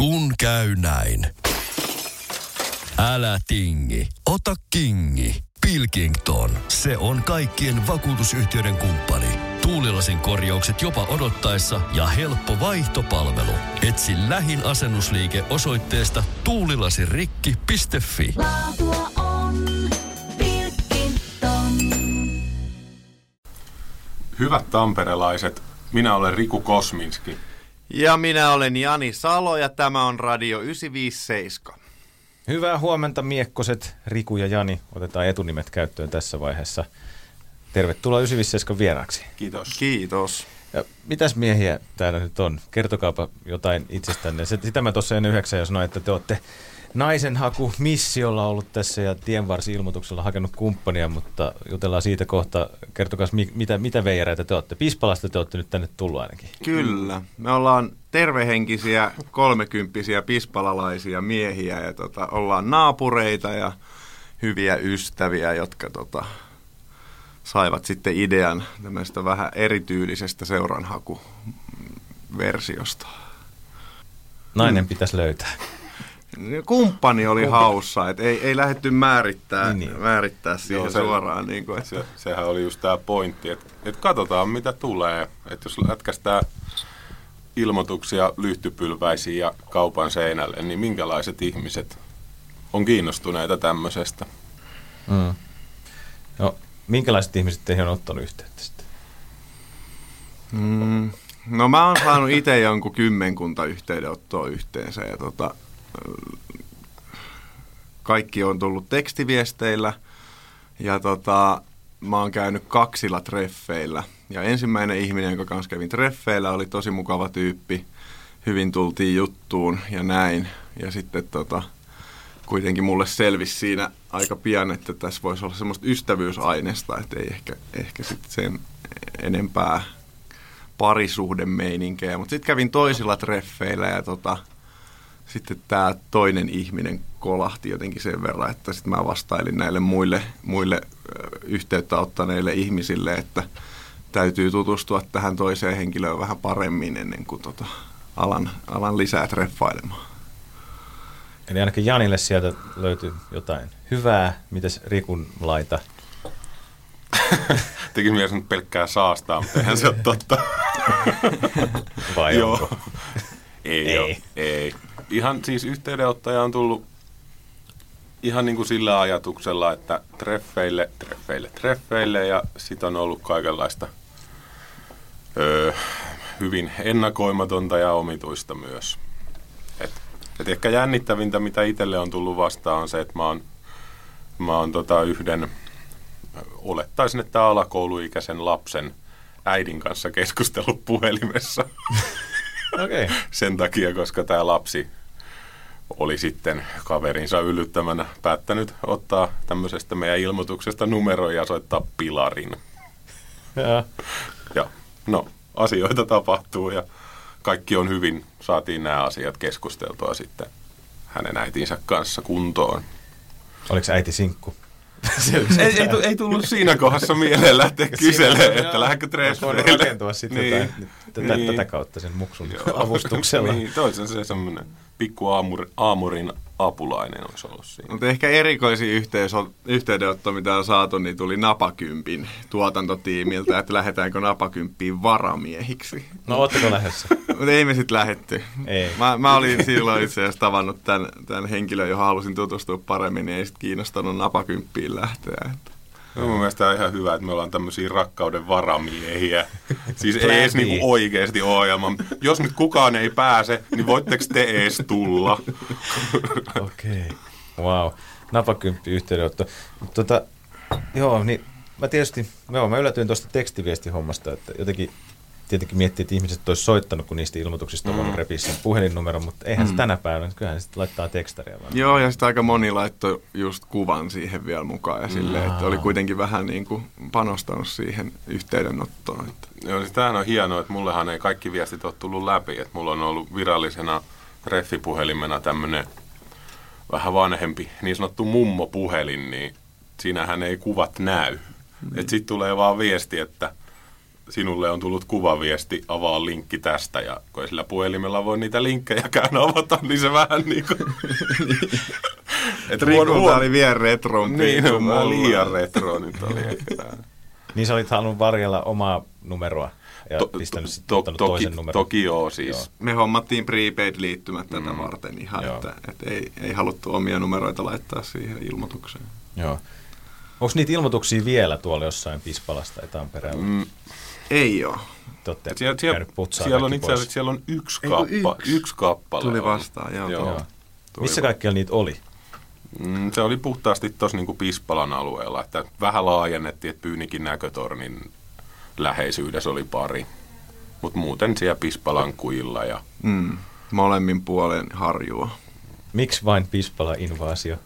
Kun käy näin. Älä tingi, ota kingi. Pilkington, se on kaikkien vakuutusyhtiöiden kumppani. Tuulilasin korjaukset jopa odottaessa ja helppo vaihtopalvelu. Etsi lähin asennusliike osoitteesta tuulilasirikki.fi. Laatua on Pilkington. Hyvät tamperelaiset, minä olen Riku Kosminski. Ja minä olen Jani Salo ja tämä on Radio 957. Hyvää huomenta miekkoset, Riku ja Jani. Otetaan etunimet käyttöön tässä vaiheessa. Tervetuloa 957 vieraksi. Kiitos. Kiitos. Ja mitäs miehiä täällä nyt on? Kertokaapa jotain itsestänne. Sitä mä tuossa ennen 9 jo sanoin, että te olette naisenhakumissiolla ollut tässä ja tienvarsi-ilmoituksella hakenut kumppania, mutta jutellaan siitä kohta. Kertokaa, mitä veijareita te olette. Pispalasta te olette nyt tänne tullut ainakin. Kyllä. Me ollaan tervehenkisiä, 30-vuotiaita pispalalaisia miehiä ja ollaan naapureita ja hyviä ystäviä, jotka saivat sitten idean tämmöistä vähän erityylisestä seuranhakuversiosta. Nainen pitäisi löytää. Kumppani oli haussa, että ei lähdetty määrittää siihen suoraan. Niin kuin, että sehän oli just tämä pointti, että katsotaan mitä tulee. Että jos lätkästään ilmoituksia lyhtypylväisiin ja kaupan seinälle, niin minkälaiset ihmiset on kiinnostuneita tämmöisestä? Mm. No, minkälaiset ihmiset teihin on ottanut yhteyttä sitten? No mä oon saanut itse jonkun kymmenkunta yhteydenottoa yhteensä ja kaikki on tullut tekstiviesteillä ja mä oon käynyt 2 treffeillä ja ensimmäinen ihminen, jonka kanssa kävin treffeillä, oli tosi mukava tyyppi, hyvin tultiin juttuun ja näin ja sitten kuitenkin mulle selvisi siinä aika pian, että tässä voisi olla semmoista ystävyysainesta, että ei ehkä sitten sen enempää parisuhdemeininkeä, mutta sitten kävin toisilla treffeillä ja sitten tämä toinen ihminen kolahti jotenkin sen verran, että sitten mä vastailin näille muille yhteyttä ottaneille ihmisille, että täytyy tutustua tähän toiseen henkilöön vähän paremmin ennen kuin alan lisää treffailemaan. Eli ainakin Janille sieltä löytyy jotain hyvää. Mitäs Rikun laita? Tekin mielessä nyt pelkkää saastaa, mutta eihän se ole totta. Vai onko? Ei. Ihan siis yhteydenottaja on tullut ihan niin kuin sillä ajatuksella, että treffeille ja sit on ollut kaikenlaista hyvin ennakoimatonta ja omituista myös. Et ehkä jännittävintä, mitä itselle on tullut vastaan, on se, että mä oon yhden, olettaisin, että alakouluikäisen lapsen äidin kanssa keskustellut puhelimessa. Okay. Sen takia, koska tämä lapsi oli sitten kaverinsa yllyttämänä päättänyt ottaa tämmöisestä meidän ilmoituksesta numeroon ja soittaa pilarin. Ja no, asioita tapahtuu ja kaikki on hyvin. Saatiin nämä asiat keskusteltua sitten hänen äitinsä kanssa kuntoon. Oliko äiti sinkku? Ei tullut siinä kohdassa mieleen lähteä kyselemään, että lähdekö treffeille. Voin rakentua sitten niin. Tätä kautta sen muksun avustuksella. Niin, toisen se semmoinen pikku aamurin apulainen olisi ollut siinä. Mutta ehkä erikoisin yhteydenotto, mitä on saatu, niin tuli Napakympin tuotantotiimiltä, että lähdetäänkö Napakymppiin varamiehiksi. No ootteko lähdössä? Mutta ei me sitten lähdetty. Mä olin silloin itse asiassa tavannut tämän henkilön, johon halusin tutustua paremmin, niin ei sitten kiinnostanut Napakymppiin lähteä. No, mun mielestä on ihan hyvä, että me ollaan tämmöisiä rakkauden varamiehiä. Siis ei edes niinku oikeasti ohjelma. Jos nyt kukaan ei pääse, niin voitteko te ees tulla? Okei. Wow. Napakymppi yhteydenotto. Joo, niin mä tietysti, mä yllätyin tuosta tekstiviestihommasta, että jotenkin tietenkin miettii, että ihmiset olisi soittanut, kun niistä ilmoituksista on voinut repiä sen puhelinnumeron, mutta eihän se tänä päivänä, kyllähän se laittaa tekstaria vaan. Joo, ja sitten aika moni laittoi just kuvan siihen vielä mukaan ja silleen, että oli kuitenkin vähän niin kuin panostanut siihen yhteydenottoon. Että. Joo, siis tämähän on hienoa, että mullehan ei kaikki viestit ole tullut läpi, että mulla on ollut virallisena treffipuhelimena tämmöinen vähän vanhempi, niin sanottu mummopuhelin, niin siinähän ei kuvat näy. Että sitten tulee vaan viesti, että sinulle on tullut kuvaviesti, avaa linkki tästä. Ja kun sillä puhelimella voi niitä linkkejäkään avata, niin se vähän niin kuin... Rikulta oli vielä retrompi. Niin, mä liian retro nyt oli ehkä tää. Niin sä olit halunnut varjella omaa numeroa ja toisen numeron. Toki joo siis. Joo. Me hommattiin prepaid-liittymät tätä varten ihan, että ei haluttu omia numeroita laittaa siihen ilmoitukseen. Joo. Onko niitä ilmoituksia vielä tuolla jossain Pispalasta ja Tampereella? Ei ole. Te siellä on yksi kappale. Tuli vastaan, joo. Missä kaikkialla niitä oli? Se oli puhtaasti tuossa niinku Pispalan alueella, että vähän laajennettiin, että Pyynikin näkötornin läheisyydessä oli pari, mutta muuten siellä Pispalan kuilla. Ja... molemmin puolen harjua. Miksi vain Pispala-invaasio?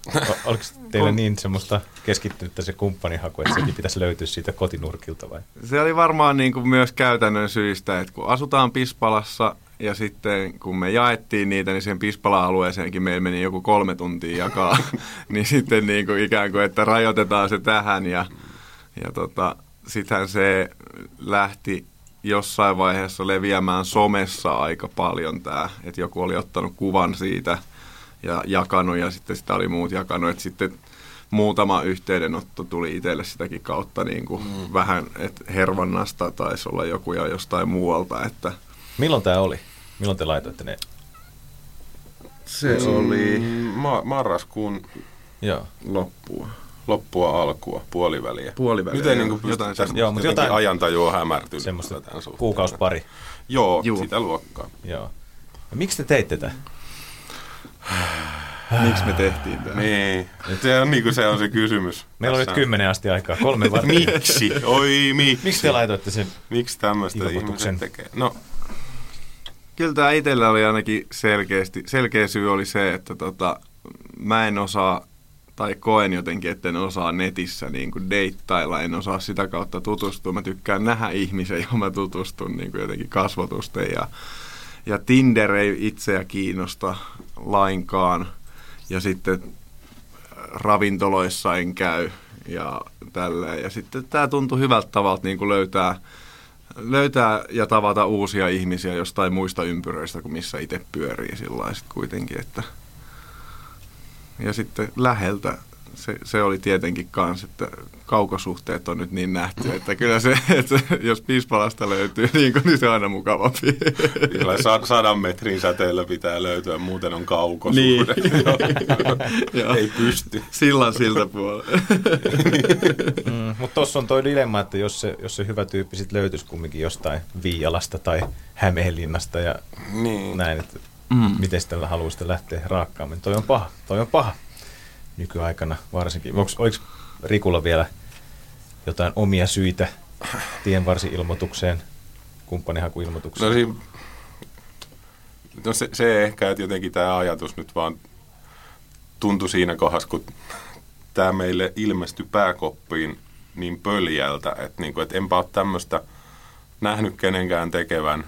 Oliko teillä niin semmoista keskittynyttä se kumppanihaku, että sekin pitäisi löytyä siitä kotinurkilta vai? Se oli varmaan niin kuin myös käytännön syistä, että kun asutaan Pispalassa ja sitten kun me jaettiin niitä, niin sen Pispala-alueeseenkin meillä meni joku 3 tuntia jakaa. Niin sitten niin kuin ikään kuin, että rajoitetaan se tähän ja sittenhän se lähti... jossain vaiheessa leviämään somessa aika paljon tämä, että joku oli ottanut kuvan siitä ja jakanut ja sitten sitä oli muut jakanut, että sitten muutama yhteydenotto tuli itselle sitäkin kautta niin kuin vähän, että Hervannasta taisi olla joku ja jostain muualta. Että. Milloin tämä oli? Milloin te laitoitte ne? Se oli marraskuun loppua, alkua, puoliväliä. Nyt ei niin kuin jotain ajantajua hämärtynyt. Semmoista kuukauspari. Joo, sitä luokkaa. Joo. Ja miksi te teitte tätä? Miksi me tehtiin tämä? Niin. Se on se kysymys. Meillä on nyt 10 asti aikaa, 3 varttia. Miksi? Oi miksi? Miksi te laitoitte sen? Miksi tämmöistä ihmiset tekee? No. Kyllä tämä itsellä oli ainakin selkeä syy oli se, että mä en osaa tai koen jotenkin, että en osaa netissä niin kuin deittailla, en osaa sitä kautta tutustua. Mä tykkään nähdä ihmisiä, johon mä tutustun niin kuin jotenkin kasvotusten. Ja Tinder ei itseä kiinnosta lainkaan. Ja sitten ravintoloissa en käy ja tälleen. Ja sitten tää tuntui hyvältä tavalta niin kuin löytää ja tavata uusia ihmisiä jostain muista ympyröistä kuin missä itse pyörii sillaiset kuitenkin, että... Ja sitten läheltä, se oli tietenkin kans, että kaukosuhteet on nyt niin nähty, että kyllä se, että jos Pispalasta löytyy, niin se on aina mukavampi. Kyllä 100 metrin säteellä pitää löytyä, muuten on kaukosuhde. Niin. Ei pysty. Sillan siltä puolella. Mutta tuossa on toi dilemma, että jos se hyvä tyyppi sit löytyisi kumminkin jostain Viialasta tai Hämeenlinnasta ja näin, että... Miten tällä haluaa sitä lähteä raakkaammin? Toi on paha nykyaikana varsinkin. Oliko Rikulla vielä jotain omia syitä tienvarsi-ilmoitukseen, kumppanihakuilmoitukseen? Se ehkä, että jotenkin tämä ajatus nyt vaan tuntui siinä kohdassa, kun tämä meille ilmestyi pääkoppiin niin pöljältä, että niinku, et enpä ole tämmöistä nähnyt kenenkään tekevän,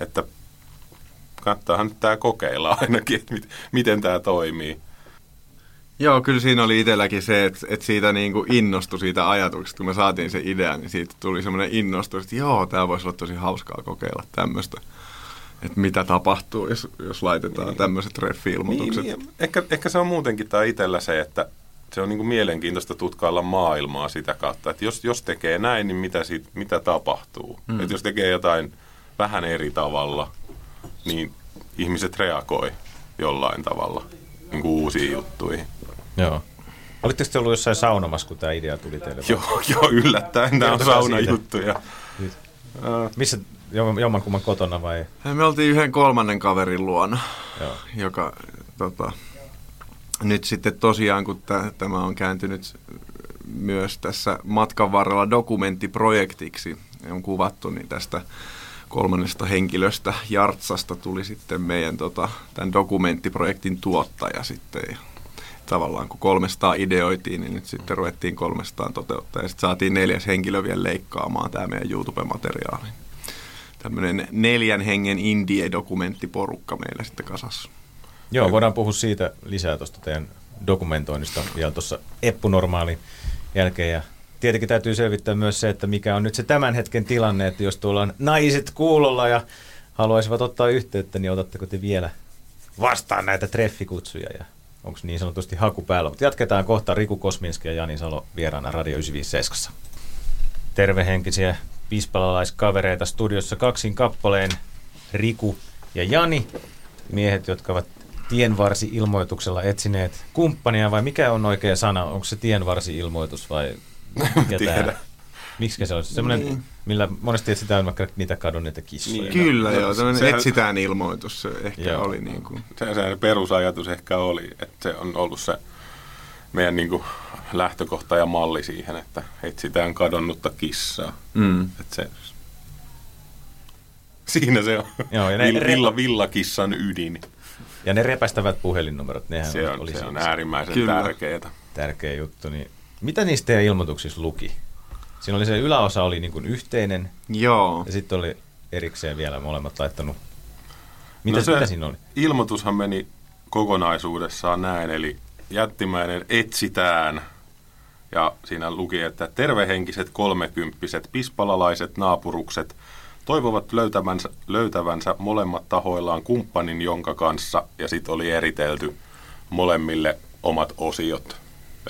että kannattaahan nyt tämä kokeilla ainakin, että miten tämä toimii. Joo, kyllä siinä oli itselläkin se, että siitä niin kuin innostui siitä ajatuksesta. Kun me saatiin se idea, niin siitä tuli semmoinen innostus, että joo, tämä voisi olla tosi hauskaa kokeilla tämmöistä. Että mitä tapahtuu, jos laitetaan tämmöiset treffi-ilmoitukset. Niin. Ehkä se on muutenkin tämä itsellä se, että se on niin kuin mielenkiintoista tutkailla maailmaa sitä kautta. Että jos tekee näin, niin mitä tapahtuu? Että jos tekee jotain vähän eri tavalla... niin ihmiset reagoi jollain tavalla niin kuin uusiin juttuihin. Joo. Olitteko te ollut jossain saunomassa, kun tämä idea tuli teille? Joo, yllättäen. Nämä on saunajuttuja. Missä? Jommankumman kotona vai? Me oltiin 1 kolmannen kaverin luona, joka nyt sitten tosiaan, kun tämä on kääntynyt myös tässä matkan varrella dokumenttiprojektiksi, on kuvattu, niin tästä... 3 henkilöstä Jartsasta tuli sitten meidän tämän dokumenttiprojektin tuottaja sitten. Ja tavallaan kun 300 ideoitiin, niin nyt sitten ruvettiin 300 toteuttaa. Ja sitten saatiin 4. henkilö vielä leikkaamaan tämä meidän YouTube-materiaali. Tämmöinen 4 hengen indie-dokumenttiporukka meillä sitten kasassa. Joo, voidaan puhua siitä lisää tuosta teidän dokumentoinnista vielä tuossa Eppu Normaalin jälkeen ja tietenkin täytyy selvittää myös se, että mikä on nyt se tämän hetken tilanne, että jos tuolla on naiset kuulolla ja haluaisivat ottaa yhteyttä, niin otatteko te vielä vastaan näitä treffikutsuja ja onko niin sanotusti haku päällä. Mutta jatketaan kohta Riku Kosminski ja Jani Salo vieraana Radio 957. Tervehenkisiä pispalalaiskavereita studiossa kaksin kappaleen, Riku ja Jani, miehet, jotka ovat tienvarsi-ilmoituksella etsineet kumppania, vai mikä on oikea sana? Onko se tienvarsi-ilmoitus vai mikä tämä? Miksi se olisi? Semmoinen, millä monesti etsitään vaikka niitä kadonneita kissoja. Kyllä joo, tämmöinen etsitään ilmoitus ehkä joo. Oli niin kuin. Se perusajatus ehkä oli, että se on ollut se meidän niin kuin lähtökohta ja malli siihen, että etsitään kadonnutta kissaa. Mm. Siinä se on. Joo, ja villakissan ydin. Ja ne repästävät puhelinnumerot, nehän se on, oli se on äärimmäisen tärkeää. Tärkeä juttu. Niin, mitä niistä teidän ilmoituksissa luki? Siinä oli se yläosa oli niin kuin yhteinen. Joo. Ja sitten oli erikseen vielä molemmat laittanut. Mitä siinä oli? Ilmoitushan meni kokonaisuudessaan näin, eli jättimäinen etsitään. Ja siinä luki, että tervehenkiset 30-vuotiaat pispalalaiset naapurukset toivovat löytävänsä molemmat tahoillaan kumppanin jonka kanssa, ja sitten oli eritelty molemmille omat osiot,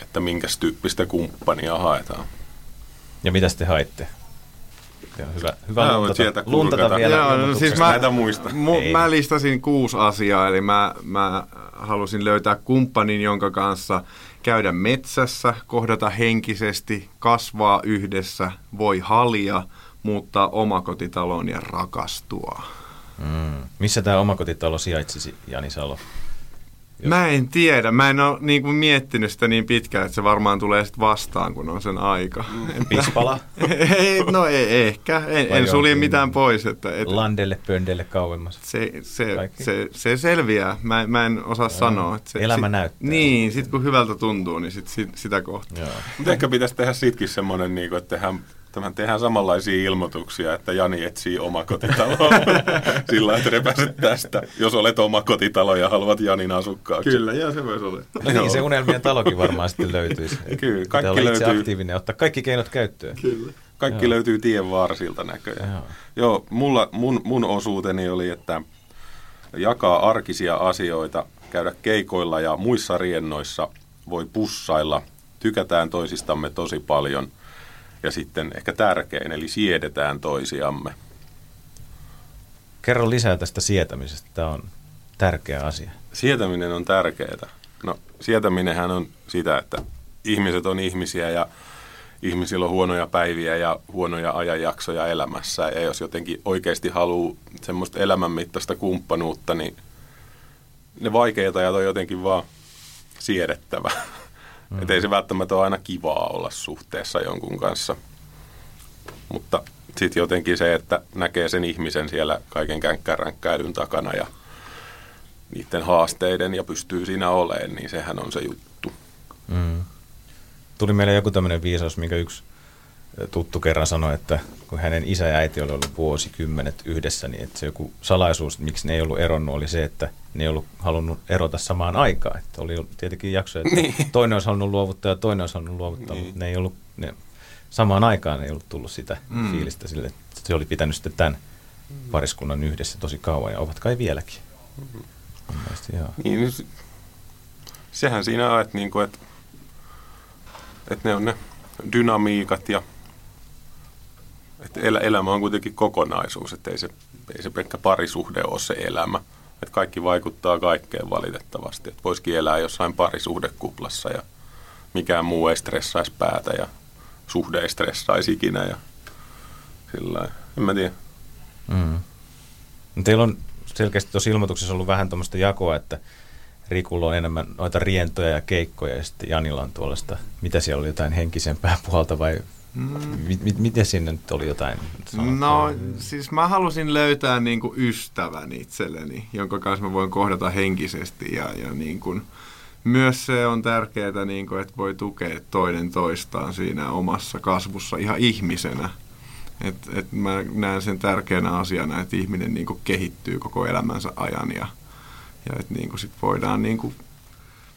että minkäs tyyppistä kumppania haetaan. Ja mitä te haitte? Hyvä luntata vielä. Joo, siis mä listasin 6 asiaa, eli mä halusin löytää kumppanin jonka kanssa käydä metsässä, kohdata henkisesti, kasvaa yhdessä, voi halia, muuttaa omakotitaloon ja rakastua. Missä tämä omakotitalo sijaitsisi, Jani Salo? Mä en tiedä. Mä en ole niin kuin miettinyt sitä niin pitkään, että se varmaan tulee sitten vastaan, kun on sen aika. Pispala? Ei, ehkä. En sulje mitään pois. Landelle, pöndelle kauemmas. Se selviää. Mä en osaa sanoa. Että elämä näyttää. Niin, sitten kun hyvältä tuntuu, niin sit sitä kohtaa. Mutta ehkä pitäisi tehdä sitkin semmoinen, niin kuin, että tehdään samanlaisia ilmoituksia, että Jani etsii omakotitaloa sillä lailla, että repäset tästä, jos olet omakotitalo ja haluat Janin asukkaaksi. Kyllä, ja se voisi olla. No niin, se unelmien talokin varmaan sitten löytyisi. Kyllä, kaikki löytyy. Aktiivinen, ottaa kaikki keinot käyttöön. Kyllä. Kaikki löytyy tien varsilta näköjään. Joo, mun osuuteni oli, että jakaa arkisia asioita, käydä keikoilla ja muissa riennoissa, voi pussailla, tykätään toisistamme tosi paljon. Ja sitten ehkä tärkein, eli siedetään toisiamme. Kerro lisää tästä sietämisestä. Tämä on tärkeä asia. Sietäminen on tärkeää. No, sietäminenhän on sitä, että ihmiset on ihmisiä ja ihmisillä on huonoja päiviä ja huonoja ajanjaksoja elämässä. Ja jos jotenkin oikeasti haluaa semmoista elämänmittaista kumppanuutta, niin ne vaikeat ajat on jotenkin vaan siedettävä. Että ei se välttämättä ole aina kivaa olla suhteessa jonkun kanssa. Mutta sitten jotenkin se, että näkee sen ihmisen siellä kaiken känkkäränkkäilyn takana ja niiden haasteiden ja pystyy siinä olemaan, niin sehän on se juttu. Tuli meille joku tämmöinen viisaus, minkä yksi tuttu kerran sanoi, että kun hänen isä ja äiti oli ollut vuosikymmenet yhdessä, niin että se joku salaisuus, miksi ne ei ollut eronnut, oli se, että ne ei ollut halunnut erota samaan aikaan. Että oli tietenkin jaksoja, että toinen olisi halunnut luovuttaa ja toinen olisi halunnut luovuttaa, mutta ne ei ollut, samaan aikaan ei ollut tullut sitä fiilistä sille, että se oli pitänyt sitten tämän pariskunnan yhdessä tosi kauan ja ovat kai vieläkin. Niin, sehän siinä on, että, niinku, että ne on ne dynamiikat ja että elämä on kuitenkin kokonaisuus, että ei se pelkkä parisuhde ole se elämä. Että kaikki vaikuttaa kaikkeen valitettavasti. Että voisikin elää jossain parisuhdekuplassa ja mikään muu ei stressaisi päätä ja suhde ei stressaisi ikinä ja sillä en mä tiedä. No teillä on selkeästi tuossa ilmoituksessa ollut vähän tämmöistä jakoa, että Rikulla on enemmän noita rientoja ja keikkoja ja sitten Janilla on tuollaista, mitä siellä oli jotain henkisempää puolta vai miten sinne nyt oli jotain? No siis mä halusin löytää niin kuin ystävän itselleni, jonka kanssa mä voin kohdata henkisesti ja niin kuin, myös se on tärkeää, niin kuin, että voi tukea toinen toistaan siinä omassa kasvussa ihan ihmisenä. Et mä näen sen tärkeänä asiana, että ihminen niin kuin kehittyy koko elämänsä ajan ja että niin kuin sit voidaan niin kuin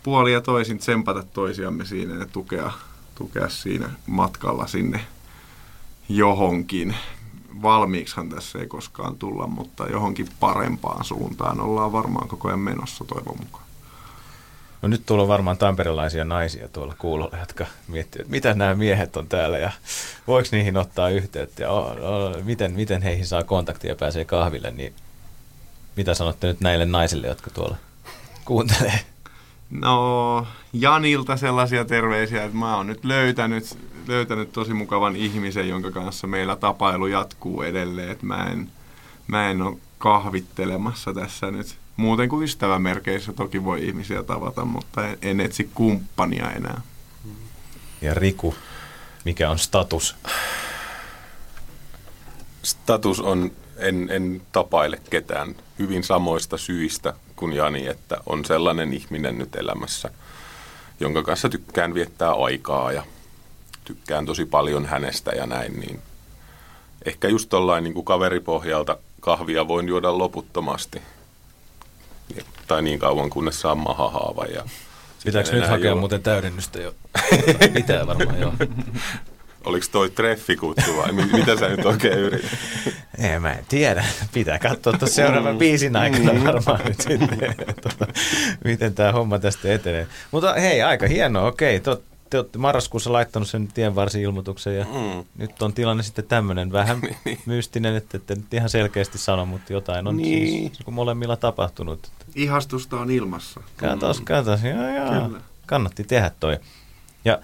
puoli ja toisin tsempata toisiamme siinä ja tukea. tukea siinä matkalla sinne johonkin. Valmiiksihan tässä ei koskaan tulla, mutta johonkin parempaan suuntaan ollaan varmaan koko ajan menossa toivon mukaan. No nyt tuolla on varmaan tamperelaisia naisia tuolla kuulolla, jotka miettivät, että mitä nämä miehet on täällä ja voiko niihin ottaa yhteyttä ja miten heihin saa kontaktia ja pääsee kahville, niin mitä sanotte nyt näille naisille, jotka tuolla kuuntelee? No Janilta sellaisia terveisiä, että mä oon nyt löytänyt tosi mukavan ihmisen, jonka kanssa meillä tapailu jatkuu edelleen, että mä en ole kahvittelemassa tässä nyt. Muuten kuin ystävämerkeissä toki voi ihmisiä tavata, mutta en etsi kumppania enää. Ja Riku, mikä on status? Status on, en tapaile ketään hyvin samoista syistä kuin Jani, että on sellainen ihminen nyt elämässä, jonka kanssa tykkään viettää aikaa ja tykkään tosi paljon hänestä ja näin. Niin ehkä just tollain niin kuin kaveripohjalta kahvia voin juoda loputtomasti. Tai niin kauan, kunnes saa mahahaava. Pitääkö nyt hakea muuten täydennystä jo? Pitää varmaan joo. Oliko toi treffikutsu vai? Mitä sä nyt oikein yrität? Ei, mä en tiedä. Pitää katsoa tuossa seuraavan biisin aikana varmaan nyt sitten, miten tämä homma tästä etenee. Mutta hei, aika hienoa. Okei, te olette marraskuussa laittanut sen tienvarsi-ilmoituksen ja nyt on tilanne sitten tämmöinen vähän mystinen, että ette nyt ihan selkeästi sano, mutta jotain on siis molemmilla tapahtunut. Ihastusta on ilmassa. Katos, joo. Kannatti tehdä toi. Ja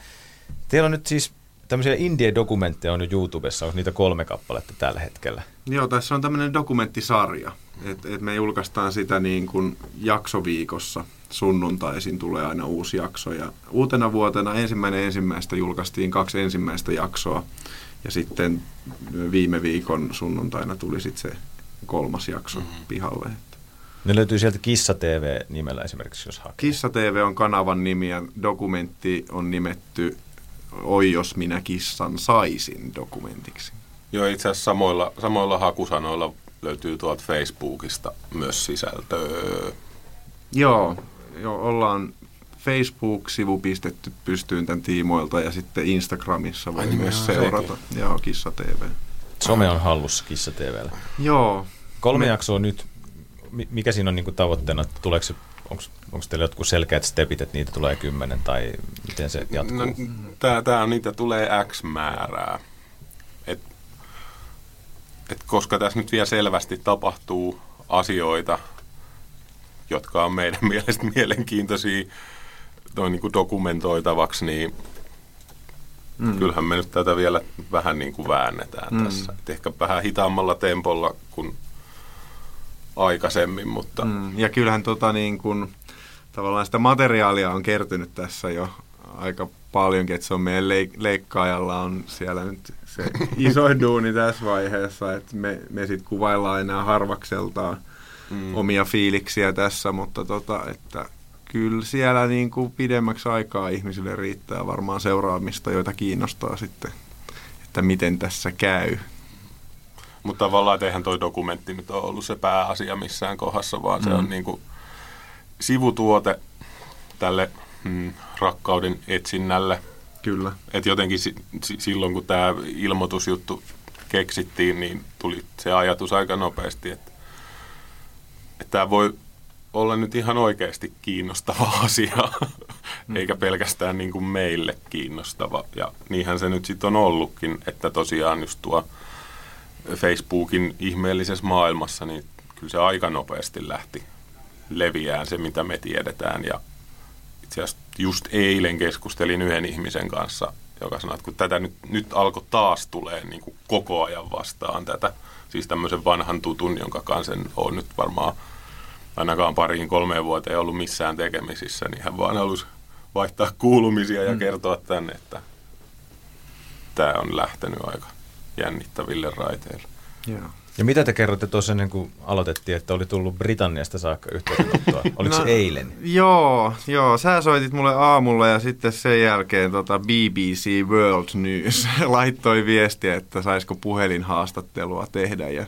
teillä on nyt siis tämmöisiä indie-dokumentteja on jo YouTubessa, onko niitä 3 kappaletta tällä hetkellä? Joo, tässä on tämmöinen dokumenttisarja, että me julkaistaan sitä niin kuin jaksoviikossa. Sunnuntaisin tulee aina uusi jakso ja uutena vuotena 1.1. julkaistiin 2 ensimmäistä jaksoa ja sitten viime viikon sunnuntaina tuli sitten se 3. jakso pihalle. Ne löytyy sieltä Kissa TV -nimellä esimerkiksi, jos hakee. Kissa TV on kanavan nimi ja dokumentti on nimetty Oi jos minä kissan saisin -dokumentiksi. Joo, itse asiassa samoilla hakusanoilla löytyy tuolta Facebookista myös sisältöä. Joo, ollaan Facebook-sivu pistetty pystyyn tämän tiimoilta ja sitten Instagramissa voi myös seurata. Joo, Kissa TV. Some on hallussa Kissa TVllä. Joo. 3 jaksoa nyt. Mikä siinä on niinku tavoitteena? Onko teillä jotkut selkeät stepit, että niitä tulee 10 tai miten se jatkuu? No, niitä tulee X määrää. Koska tässä nyt vielä selvästi tapahtuu asioita, jotka on meidän mielestä mielenkiintoisia niin kuin dokumentoitavaksi, niin kyllähän me nyt tätä vielä vähän niin kuin väännetään tässä. Et ehkä vähän hitaammalla tempolla kuin aikaisemmin, mutta... Ja kyllähän niin kuin, tavallaan sitä materiaalia on kertynyt tässä jo aika paljonkin, että se on meidän leikkaajalla on siellä nyt se isoin duuni tässä vaiheessa, että me sitten kuvaillaan enää harvakseltaan omia fiiliksiä tässä, mutta että kyllä siellä niin kuin pidemmäksi aikaa ihmisille riittää varmaan seuraamista, joita kiinnostaa sitten, että miten tässä käy. Mutta tavallaan eihän toi dokumentti nyt ole ollut se pääasia missään kohdassa, vaan se on niin kuin sivutuote tälle rakkauden etsinnälle. Kyllä. Et jotenkin silloin, kun tämä ilmoitusjuttu keksittiin, niin tuli se ajatus aika nopeasti, että tämä voi olla nyt ihan oikeasti kiinnostava asia, eikä pelkästään niin kuin meille kiinnostava. Ja niinhän se nyt sitten on ollutkin, että tosiaan just tuo Facebookin ihmeellisessä maailmassa, niin kyllä se aika nopeasti lähti leviään se, mitä me tiedetään. Ja itse asiassa just eilen keskustelin yhden ihmisen kanssa, joka sanoi, että kun tätä nyt alkoi taas tulee niin kuin koko ajan vastaan tätä. Siis tämmöisen vanhan tutun, jonka kanssa en ole nyt varmaan ainakaan 3 vuoteen ollut missään tekemisissä, niin hän vaan halusi vaihtaa kuulumisia ja kertoa tänne, että tämä on lähtenyt aika jännittäville raiteille. Joo. Ja mitä te kerrotte tuossa ennen kuin aloitettiin, että oli tullut Britanniasta saakka yhteydenottoa? Oliko se eilen? Joo, sä soitit mulle aamulla ja sitten sen jälkeen BBC World News laittoi viestiä, että saisiko puhelinhaastattelua tehdä ja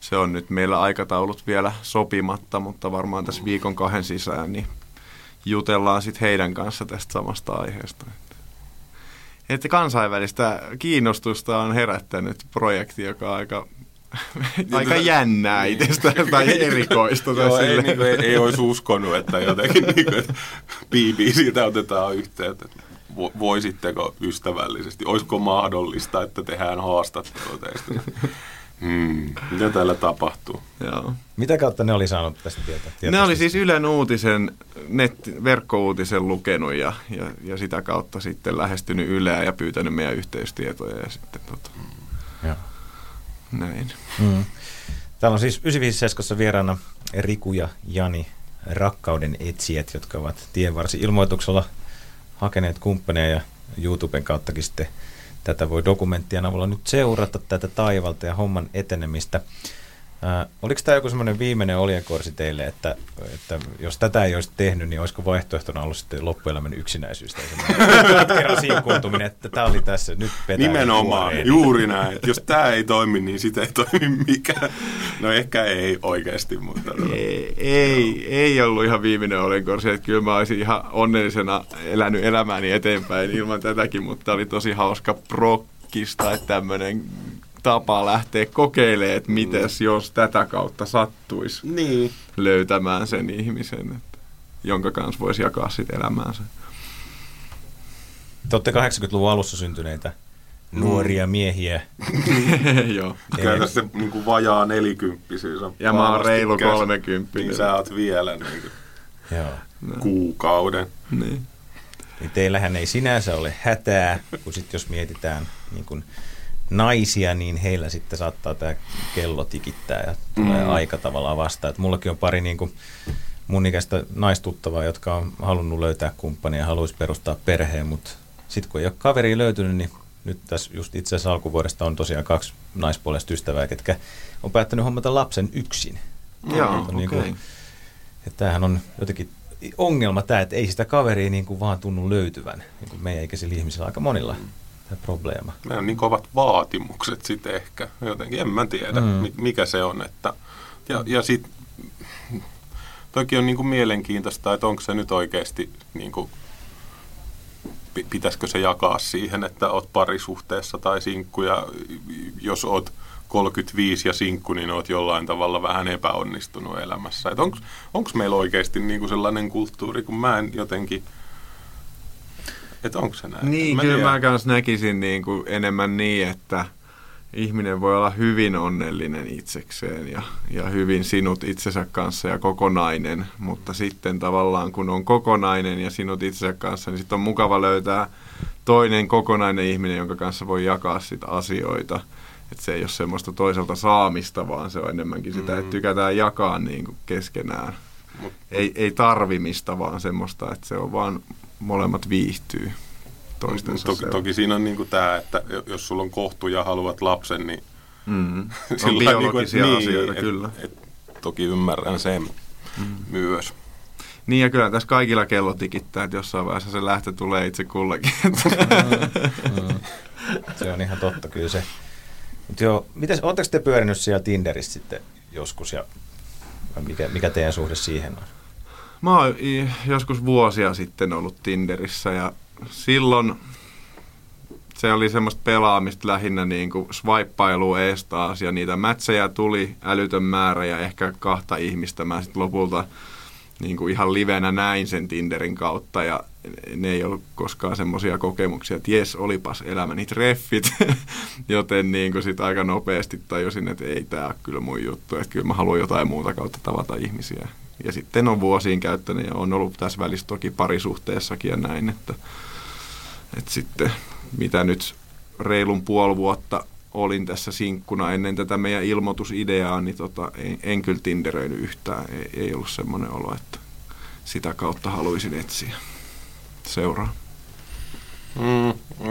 se on nyt meillä aikataulut vielä sopimatta, mutta varmaan tässä viikon 2 sisään niin jutellaan sitten heidän kanssa tästä samasta aiheesta. että kansainvälistä kiinnostusta on herättänyt projekti, joka on aika jännää itsestään tai erikoista. Joo, ei olisi uskonut, että jotenkin BBC:ltä otetaan yhteyttä. Voisitteko ystävällisesti? Olisiko mahdollista, että tehdään haastattelua teistä? Mitä täällä tapahtuu? Joo. Mitä kautta ne oli saanut tästä tietoa? Ne oli siis Ylen uutisen, verkkouutisen lukenut ja sitä kautta sitten lähestynyt Yleä ja pyytänyt meidän yhteystietoja. Ja sitten, näin. Mm. Täällä on siis 957 vieraana Riku ja Jani, rakkauden etsijät, jotka ovat tienvarsi-ilmoituksella hakeneet kumppaneja ja YouTuben kauttakin sitten tätä voi dokumenttien avulla nyt seurata tätä taivalta ja homman etenemistä. Oliko tämä joku semmoinen viimeinen oljenkorsi teille, että jos tätä ei olisi tehnyt, niin olisiko vaihtoehtona ollut sitten loppuelämän yksinäisyys? Tai kerran sinkkuuntuminen, että tämä oli tässä, nyt petää. Nimenomaan, juuri näin. Että jos tämä ei toimi, niin sitä ei toimi mikään. No ehkä ei oikeasti, mutta... Ei ollut ihan viimeinen oljenkorsi, että kyllä mä olisin ihan onnellisena elänyt elämääni eteenpäin ilman tätäkin, mutta oli tosi hauska prokkis tai tämmöinen... tapa lähteä kokeilemaan, että mites jos tätä kautta sattuisi löytämään sen ihmisen, että jonka kanssa voisi jakaa sitten elämäänsä. Te olette 80-luvun alussa syntyneitä nuoria miehiä. Joo. Käytä se niinku vajaa 40-vuotias. Ja mä oon reilu 30-vuotias. Niin sä oot vielä niinku kuukauden. Niin. Teillähän ei sinänsä ole hätää, kun sit jos mietitään niinkun naisia, niin heillä sitten saattaa tämä kello tikittää ja tulee aika tavallaan vastaan. Et mullakin on pari niin kuin mun ikäistä naistuttavaa, jotka on halunnut löytää kumppania ja haluaisi perustaa perheen, mutta sitten kun ei ole kaveria löytynyt, niin nyt tässä just itse asiassa alkuvuodesta on tosiaan 2 naispuolesta ystävää, ketkä on päättänyt hommata lapsen yksin. Tämähän on jotenkin ongelma tämä, että ei sitä kaveria niin kuin vaan tunnu löytyvän. Niin kuin meidän ikäisillä ihmisillä aika monilla. Probleema. Meillä on niin kovat vaatimukset sitten ehkä jotenkin, en mä tiedä mikä se on. Että, ja sitten toki on niin kuin mielenkiintoista, että onko se nyt oikeasti, niin kuin, pitäisikö se jakaa siihen, että oot parisuhteessa tai sinkku ja jos oot 35 ja sinkku, niin oot jollain tavalla vähän epäonnistunut elämässä. Että onko meillä oikeasti niin kuin sellainen kulttuuri, kun mä en jotenkin... Että onko se näin? Niin, kyllä mä kanssa näkisin niin kuin enemmän niin, että ihminen voi olla hyvin onnellinen itsekseen ja hyvin sinut itsensä kanssa ja kokonainen, mutta sitten tavallaan kun on kokonainen ja sinut itsensä kanssa, niin sitten on mukava löytää toinen kokonainen ihminen, jonka kanssa voi jakaa sit asioita. Että se ei ole semmoista toiselta saamista, vaan se on enemmänkin sitä, että tykätään jakaa niin kuin keskenään. Ei tarvimista, vaan semmoista, että se on vaan... Molemmat viihtyy toistensa. Toki siinä on niinku tämä, että jos sulla on kohtu ja haluat lapsen, niin... On biologisia asioita, kyllä. Toki ymmärrän sen myös. Niin ja kyllä tässä kaikilla kello tikittää, että jossain vaiheessa se lähtö tulee itse kullakin. Se on ihan totta kyllä se. Mut joo, ootteko te pyörinyt siellä Tinderissä sitten joskus ja mikä teidän suhde siihen on? Mä oon joskus vuosia sitten ollut Tinderissä ja silloin se oli semmoista pelaamista lähinnä niin kuin swippailua ees taas ja niitä mätsejä tuli älytön määrä ja ehkä 2 ihmistä mä sitten lopulta niin kuin ihan livenä näin sen Tinderin kautta ja ne ei ollut koskaan semmoisia kokemuksia, että jes, olipas elämäni treffit, joten niin kuin sit aika nopeasti tajusin, että ei tää ole kyllä mun juttu, että kyllä mä haluan jotain muuta kautta tavata ihmisiä. Ja sitten on vuosiin käyttänyt ja on ollut tässä välissä toki parisuhteessakin ja näin, että sitten mitä nyt reilun puoli vuotta olin tässä sinkkuna ennen tätä meidän ilmoitusideaa, niin en kyllä tinderöinyt yhtään. Ei ollut semmoinen olo, että sitä kautta haluaisin etsiä. Seuraa.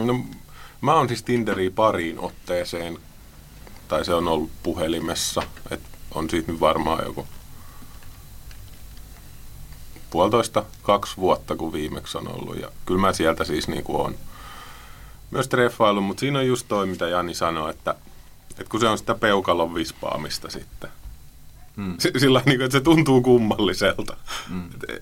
No, mä oon siis Tinderiä pariin otteeseen, tai se on ollut puhelimessa, että on siitä nyt varmaan joku 1,5-2 vuotta, kun viimeksi on ollut. Ja kyllä mä sieltä siis niin kuin on myös treffailu, mutta siinä on just toi, mitä Jani sanoi, että kun se on sitä peukalon vispaamista sitten. Sillä tavalla, että se tuntuu kummalliselta.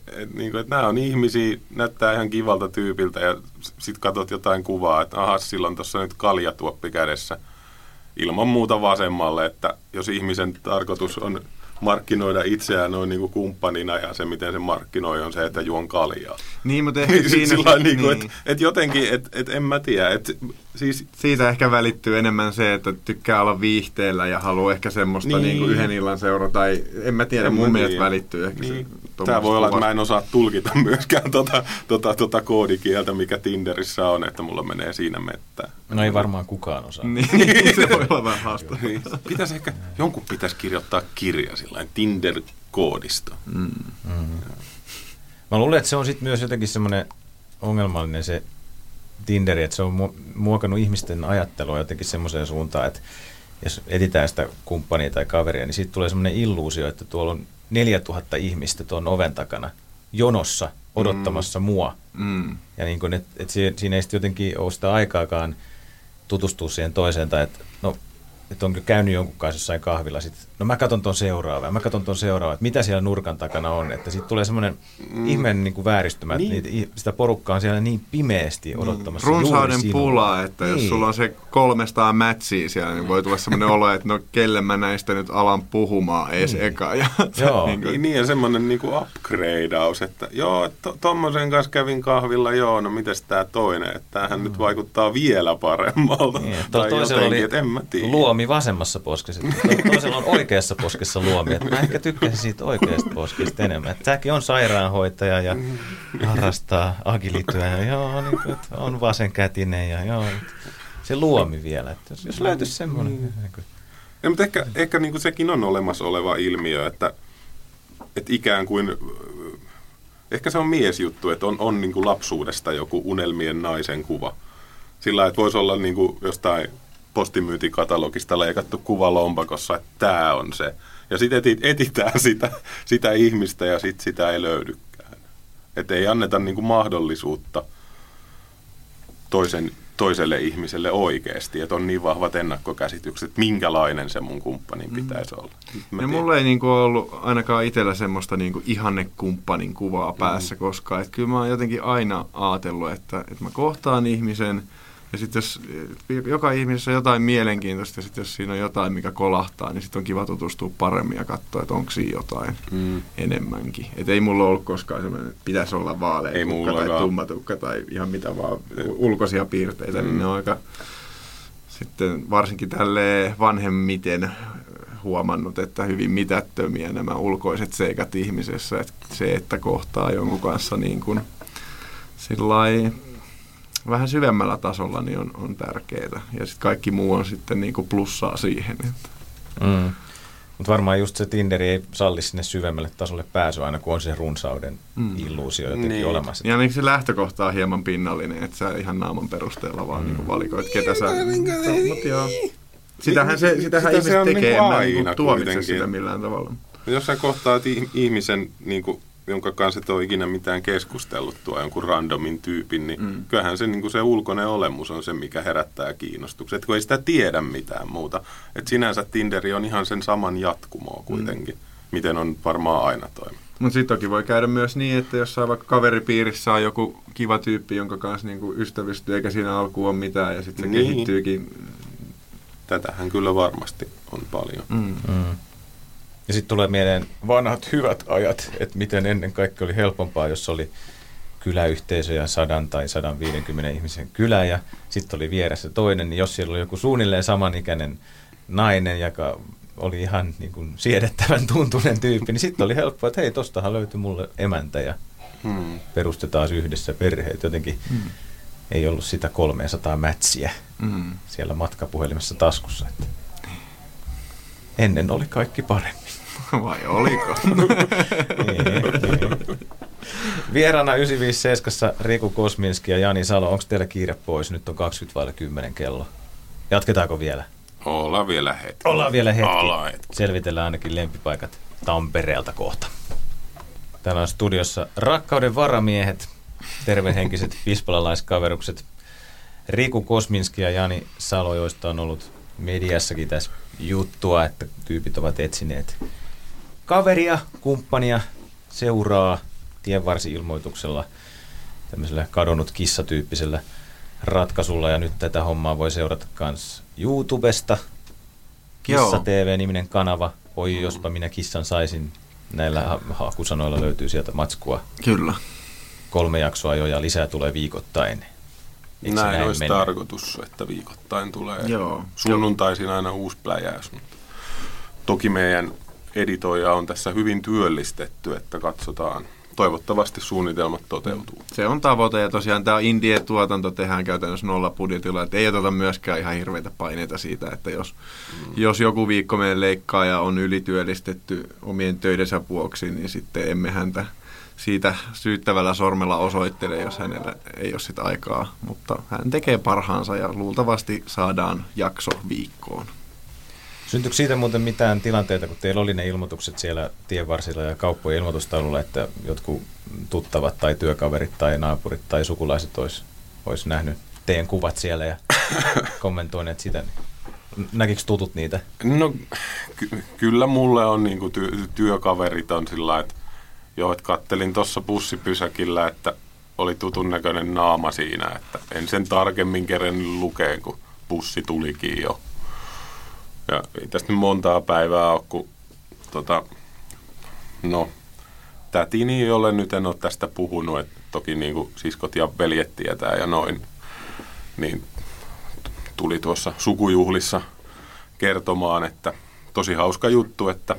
Että nämä on ihmisiä, näyttää ihan kivalta tyypiltä ja sitten katsot jotain kuvaa, että aha, sillä on tuossa nyt kaljatuoppi kädessä. Ilman muuta vasemmalle, että jos ihmisen tarkoitus on markkinoida itseään noin niin kuin kumppanina ja se, miten se markkinoi, on se, että juon kaljaa. Niin, mutta ehkä siinä... niin. Että jotenkin, että en mä tiedä. Siis... Siitä ehkä välittyy enemmän se, että tykkää olla viihteellä ja haluaa ehkä semmoista niin yhden illan seuraa. Tai en mä tiedä, mun mielestä välittyy ehkä niin. Se. Tämä voi olla, että mä en osaa tulkita myöskään tota koodikieltä, mikä Tinderissä on, että mulla menee siinä mettään. No ei varmaan kukaan osaa. Niin, se voi olla vähän haastava. Niin. Jonkun pitäisi kirjoittaa kirja sillain Tinder-koodisto. Mä luulen, että se on sitten myös jotenkin semmoinen ongelmallinen se Tinderi, että se on muokannut ihmisten ajattelua jotenkin semmoiseen suuntaan, että jos etsitään sitä kumppania tai kaveria, niin siitä tulee semmoinen illuusio, että tuolla on 4000 ihmistä tuon oven takana jonossa odottamassa mua. Ja niin kuin, että siinä ei sitten jotenkin ole sitä aikaakaan tutustua siihen toiseen, tai että no, että onko käynyt jonkun kanssa jossain kahvilla, sit, no mä katson ton seuraavan, että mitä siellä nurkan takana on, että sitten tulee semmoinen ihmeinen niin kuin vääristymä, että sitä porukkaa on siellä niin pimeästi odottamassa runsauden pulaa, että jos sulla on se 300 mätsiä siellä, niin voi tulla semmoinen olo, että no kelle mä näistä nyt alan puhumaan ees eka. Ja semmoinen niin kuin upgradeaus, että joo, tommosen kanssa kävin kahvilla, joo, no mites tää toinen, että tämähän nyt vaikuttaa vielä paremmalta, tai jotenkin, että en mä tiedä. Luomi vasemmassa poskessa. Toisella on oikeassa poskessa luomi. Mä ehkä tykkäsin siitä oikeasta poskesta enemmän. Tämäkin on sairaanhoitaja ja harrastaa agilityä. Ja joo, niin on vasenkätinen. Ja joo, se luomi vielä. Että jos löytyisi semmoinen. Ja, mutta ehkä niin kuin sekin on olemassa oleva ilmiö, että ikään kuin... Ehkä se on miesjuttu, että on niin kuin lapsuudesta joku unelmien naisen kuva. Sillä että voisi olla niin kuin jostain... postimyyntikatalogista leikattu kuva lompakossa, että tämä on se. Ja sitten etitään sitä ihmistä ja sitten sitä ei löydykään. Että ei anneta niinku mahdollisuutta toiselle ihmiselle oikeasti. Että on niin vahvat ennakkokäsitykset, että minkälainen se mun kumppani pitäisi olla. Ja mulla ei niinku ollut ainakaan itsellä semmoista niinku ihannekumppanin kuvaa päässä koskaan. Että kyllä mä oon jotenkin aina ajatellut, että mä kohtaan ihmisen. Ja sitten jos joka ihmisessä on jotain mielenkiintoista ja sitten jos siinä on jotain, mikä kolahtaa, niin sitten on kiva tutustua paremmin ja katsoa, että onko siinä jotain enemmänkin. Että ei mulla ollut koskaan semmoinen, että pitäisi olla vaalea tukka tai tumma tukka tai ihan mitä vaan ulkoisia piirteitä. Niin ne on aika sitten varsinkin tälleen vanhemmiten huomannut, että hyvin mitättömiä nämä ulkoiset seikat ihmisessä. Että se, että kohtaa jonkun kanssa niin kuin sillain... Vähän syvemmällä tasolla niin on tärkeää. Ja sitten kaikki muu on sitten niinku plussaa siihen. Mutta varmaan just se Tinderi ei salli sinne syvemmälle tasolle pääsyä, aina kun on se runsauden illuusio jotenkin olemassa. Ja niin se lähtökohta on hieman pinnallinen, että sä ihan naaman perusteella vaan niinku valikoit, ketä sä... Sitähän ihmiset tekee, en mä tuomitse sitä millään tavalla. Jos sä kohtaat ihmisen... Niinku jonka kanssa et ole ikinä mitään keskustellut tuo jonkun randomin tyypin, niin kyllähän se, niin kuin se ulkoinen olemus on se, mikä herättää kiinnostuksen. Että kun ei sitä tiedä mitään muuta. Että sinänsä Tinderi on ihan sen saman jatkumoa kuitenkin, miten on varmaan aina toiminut. Mutta sitten toki voi käydä myös niin, että jos vaikka kaveripiirissä on joku kiva tyyppi, jonka kanssa niinku ystävystyy, eikä siinä alkuun ole mitään, ja sitten se kehittyykin. Tätähän kyllä varmasti on paljon. Ja sitten tulee mieleen vanhat hyvät ajat, että miten ennen kaikkea oli helpompaa, jos oli kyläyhteisö ja 100 tai 150 ihmisen kylä ja sitten oli vieressä toinen, niin jos siellä oli joku suunnilleen samanikäinen nainen, joka oli ihan niin kuin siedettävän tuntunen tyyppi, niin sitten oli helppoa, että hei, tostahan löytyi mulle emäntä ja perustetaan yhdessä perheet. Jotenkin ei ollut sitä 300 mätsiä siellä matkapuhelimessa taskussa, että ennen oli kaikki paremmin. Vai oliko? Vieraana 957 Riku Kosminski ja Jani Salo. Onko teillä kiire pois? Nyt on 20:10 kello. Jatketaanko vielä? Ollaan vielä hetki. Selvitellään ainakin lempipaikat Tampereelta kohta. Täällä on studiossa rakkauden varamiehet, tervehenkiset pispalalaiskaverukset. Riku Kosminski ja Jani Salo, joista on ollut mediassakin tässä juttua, että tyypit ovat etsineet kaveria, kumppania seuraa tienvarsi-ilmoituksella tämmöisellä kadonnut kissatyyppisellä ratkaisulla, ja nyt tätä hommaa voi seurata myös YouTubesta. Kissa TV-niminen kanava. Oi, jospa minä kissan saisin. Näillä hakusanoilla löytyy sieltä matskua. Kyllä. 3 jaksoa jo ja lisää tulee viikoittain. Eikö näin olisi mennä? Tarkoitus, että viikoittain tulee. Joo. Sunnuntaisin aina uusi pläjäys. Toki meidän editoija on tässä hyvin työllistetty, että katsotaan. Toivottavasti suunnitelmat toteutuu. Se on tavoite, ja tosiaan tämä indie-tuotanto tehdään käytännössä 0 budjetilla, että ei oteta myöskään ihan hirveitä paineita siitä, että jos joku viikko meidän leikkaaja on ylityöllistetty omien töidensä vuoksi, niin sitten emme häntä siitä syyttävällä sormella osoittele, jos hänellä ei ole sitä aikaa, mutta hän tekee parhaansa ja luultavasti saadaan jakso viikkoon. Syntyykö siitä muuten mitään tilanteita, kun teillä oli ne ilmoitukset siellä tienvarsilla ja kauppojen ilmoitustaululla, että jotkut tuttavat tai työkaverit tai naapurit tai sukulaiset olisi nähnyt teidän kuvat siellä ja kommentoineet sitä? Näkikö tutut niitä? No kyllä mulle on niin kuin työkaverit on sillä lailla, että joo, että kattelin tuossa bussipysäkillä, että oli tutun näköinen naama siinä, että en sen tarkemmin kerennyt lukea, kun bussi tulikin jo. Ja ei tästä nyt montaa päivää ole, kun tätini, jolle nyt en ole tästä puhunut, että toki niin kuin siskot ja veljet tietää ja noin, niin tuli tuossa sukujuhlissa kertomaan, että tosi hauska juttu, että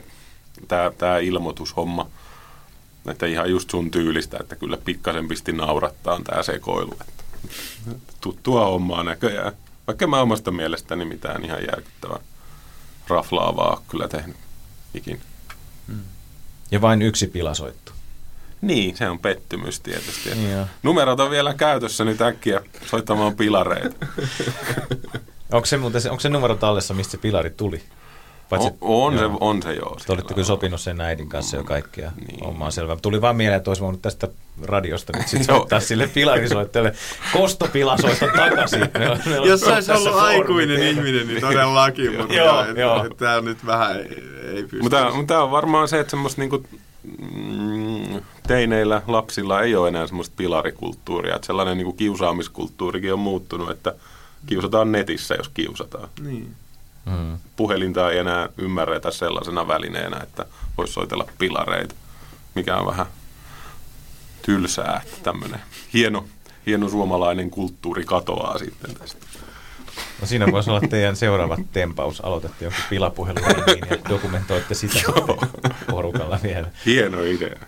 tämä ilmoitushomma, että ihan just sun tyylistä, että kyllä pikkasen pisti naurattaa tämä sekoilu, että tuttua hommaa näköjään, vaikka mä omasta mielestäni mitään ihan järkyttävää raflaavaa kyllä tehnyt ikinä. Ja vain yksi pilasoittu. Niin, se on pettymys tietysti. Numerot on vielä käytössä nyt äkkiä soittamaan pilareita. Onko se numero tallessa, mistä se pilari tuli? On se joo. Te olitte kyllä sopinut sen äidin kanssa jo kaikkea. Niin. Omaa selvää. Tuli vaan mieleen, että olisi voinut tästä radiosta nyt sitten soittaa sille pilarisoittajalle. Kosto pilasoista takaisin. Jos olisi ollut aikuinen ihminen, niin todellakin. Mutta tämä nyt vähän ei pysty. Mutta tämä on varmaan se, että semmoista niinku teineillä, lapsilla ei ole enää semmoista pilarikulttuuria. Että sellainen niinku kiusaamiskulttuurikin on muuttunut, että kiusataan netissä, jos kiusataan. Niin. Puhelinta ei enää ymmärretä sellaisena välineenä, että voisi soitella pilareita, mikä on vähän tylsää, että tämmöinen hieno suomalainen kulttuuri katoaa sitten tästä. No siinä voisi olla teidän seuraava tempaus. Aloitatte joku pilapuhelu ja dokumentoitte sitä porukalla vielä. Hieno idea.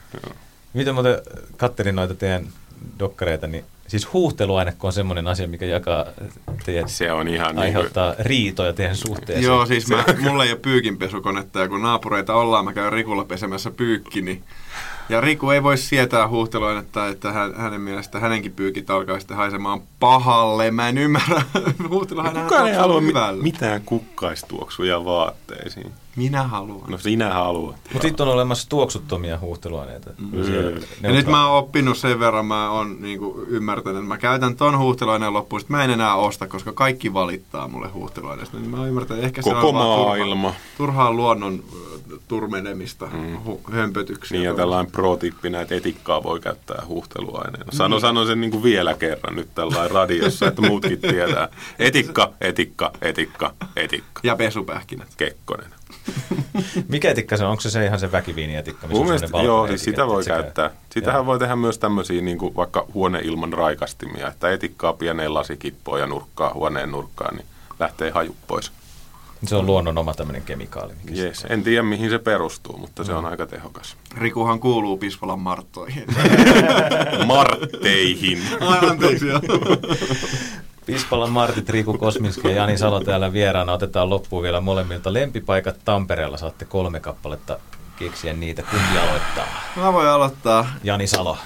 Miten muuten katselin noita teidän dokkareita, niin siis huuhteluainekko on semmoinen asia, mikä jakaa teidät, se on ihan aiheuttaa niin riitoja teidän suhteeseen. Joo, siis mulla ei ole pyykinpesukonetta, ja kun naapureita ollaan, mä käyn Rikulla pesemässä pyykkini. Ja Riku ei voi sietää huuhteluainetta, että hänen mielestä hänenkin pyykit alkaa sitten haisemaan pahalle. Mä en ymmärrä. Kukaan ei halua mitään kukkaistuoksuja vaatteisiin. Minä haluan. No sinä haluat. Mutta sitten on olemassa tuoksuttomia huuhteluaineita. Ja nyt mä oon oppinut sen verran, mä oon niinku ymmärtänyt, että mä käytän ton huuhteluaineen loppuun, sit mä en enää osta, koska kaikki valittaa mulle huuhteluaineesta. Niin mä oon ymmärtänyt, ehkä se on vaan turhaa luonnon turmenemista, hömpötyksiä. Niin ja tällainen pro-tippinä, että etikkaa voi käyttää huuhteluaineena. Sano sen niinku vielä kerran nyt tällainen radiossa, että muutkin tietää. Etikka. Ja pesupähkinät. Kekkonen. Mikä etikka se on? Onko se ihan se väkiviinietikka? Mun mielestä, joo, siis sitä voi käyttää. Sitähän voi tehdä myös tämmöisiä niin kuin vaikka huoneilman raikastimia, että etikkaa pieneen lasikippoon ja nurkkaa huoneen nurkkaan, niin lähtee haju pois. Se on luonnon oma tämmöinen kemikaali. Yes. En tiedä mihin se perustuu, mutta se on aika tehokas. Rikuhan kuuluu Pisvalan Marttoihin. Martteihin. Ai anteeksi, joo. Pispalan Martit, Riku Kosminski ja Jani Salo täällä vieraana. Otetaan loppuun vielä molemmilta lempipaikat Tampereella. Saatte 3 kappaletta keksiä niitä. Kumpi aloittaa? Mä voin aloittaa. Jani Salo.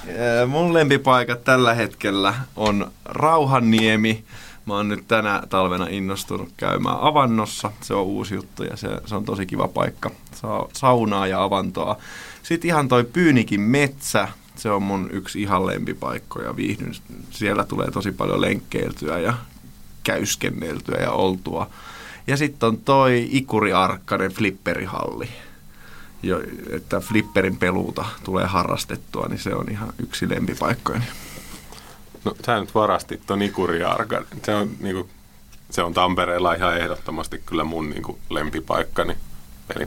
Mun lempipaikat tällä hetkellä on Rauhanniemi. Mä oon nyt tänä talvena innostunut käymään avannossa. Se on uusi juttu ja se on tosi kiva paikka. Saa saunaa ja avantoa. Sitten ihan toi Pyynikin metsä. Se on mun yksi ihan lempipaikkoja. Viihdyn. Siellä tulee tosi paljon lenkkeiltyä ja käyskenneltyä ja oltua. Ja sitten on toi Ikuriarkkanen flipperihalli. että flipperin peluuta tulee harrastettua, niin se on ihan yksi lempipaikkoja. No sä nyt varastit ton Ikuriarkkanen. Se on Tampereella ihan ehdottomasti kyllä mun niin kuin lempipaikkani. Eli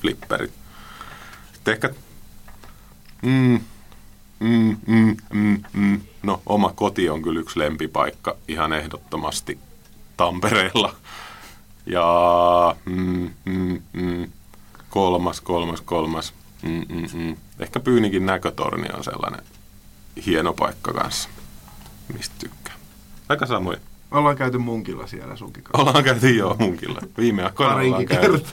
flipperit. Sitten ehkä No, oma koti on kyllä yksi lempipaikka ihan ehdottomasti Tampereella. Ja kolmas. Ehkä Pyynikin näkötorni on sellainen hieno paikka kanssa, mistä tykkää. Aika samoin. Ollaan käyty Munkilla siellä sunkin kanssa. Ollaan käyty joo Munkilla. Viime aikoina ollaan käyty.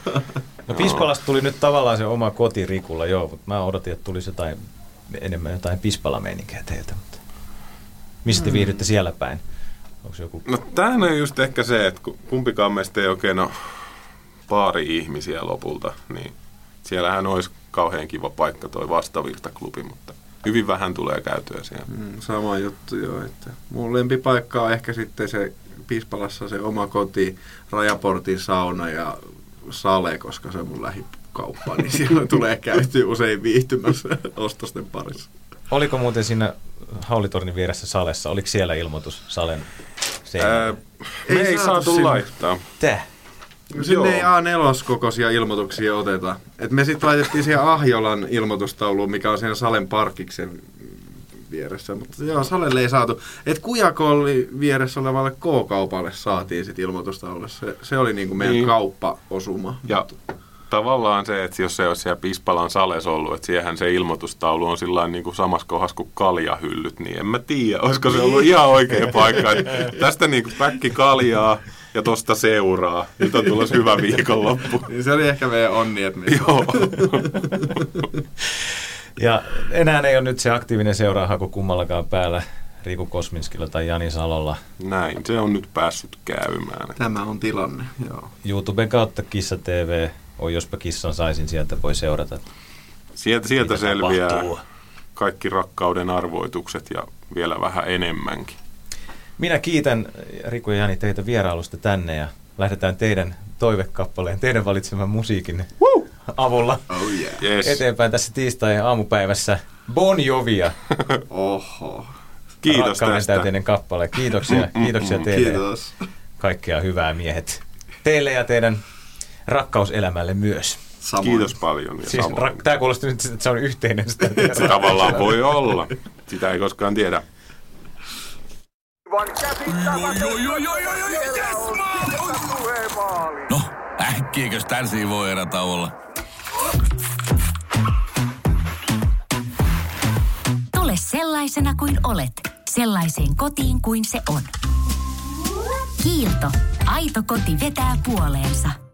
No, Pispalasta tuli nyt tavallaan se oma koti Rikulla, joo, mutta mä odotin, että tulisi enemmän jotain Pispala-meininkiä teiltä. Mutta missä te viihdytte siellä päin? Onko joku? No tämähän on just ehkä se, että kumpikaan meistä ei oikein ole pari ihmisiä lopulta, niin siellähän olisi kauhean kiva paikka toi Vastavirta-klubi, mutta hyvin vähän tulee käytyä siellä. Sama juttu joo, että mun lempipaikka on ehkä sitten se Pispalassa se oma koti, Rajaportin sauna ja sale, koska se on mun lähikauppa, niin siellä tulee käytyä usein viihtymässä ostosten parissa. Oliko muuten siinä Haulitornin vieressä salessa, oliko siellä ilmoitus salen seinällä? Ei saatu laittaa. Täh? Sinne ei A4-kokoisia ilmoituksia oteta. Et me sitten laitettiin siihen Ahjolan ilmoitustauluun, mikä on siinä Salen parkkiksen vieressä. Mutta joo, Salelle ei saatu. Et Kujakolli vieressä olevalle K-kaupalle saatiin sitten ilmoitustaululle. Se oli niinku meidän kauppaosuma. Ja tavallaan se, että jos se olisi siellä Pispalan Sales ollut, että siehän se ilmoitustaulu on sillain niinku samassa kohdassa kuin kaljahyllyt, niin en mä tiedä, olisiko se ollut ihan oikea paikka. Et tästä niinku päkki kaljaa. Ja tosta seuraa. Nyt on tulossa hyvä viikonloppu. Se oli ehkä meidän onni, että me... Joo. Ja enää ei ole nyt se aktiivinen seuraahaku kummallakaan päällä Riku Kosminskilla tai Jani Salolla. Näin, se on nyt päässyt käymään. Tämä on tilanne, joo. YouTuben kautta Kissa TV. Oi, jospa kissan saisin, sieltä voi seurata. Sieltä selviää tapahtuu. Kaikki rakkauden arvoitukset ja vielä vähän enemmänkin. Minä kiitän Riku ja Jani teitä vierailusta tänne ja lähdetään teidän toivekappaleen, teidän valitseman musiikin avulla eteenpäin tässä tiistai aamupäivässä. Bon Jovia. Oho. Kiitos rakkauden tästä. Täyteinen kappale. Kiitoksia teille. Kiitos. Kaikkea hyvää miehet. Teille ja teidän rakkauselämälle myös. Samoin. Kiitos paljon. Siis tämä kuulosti nyt, että se on yhteinen. Se tavallaan voi olla. Sitä ei koskaan tiedä. No, äkkiäkös tän siinä voi erata olla? Tule sellaisena kuin olet, sellaiseen kotiin kuin se on. Kiilto. Aito koti vetää puoleensa.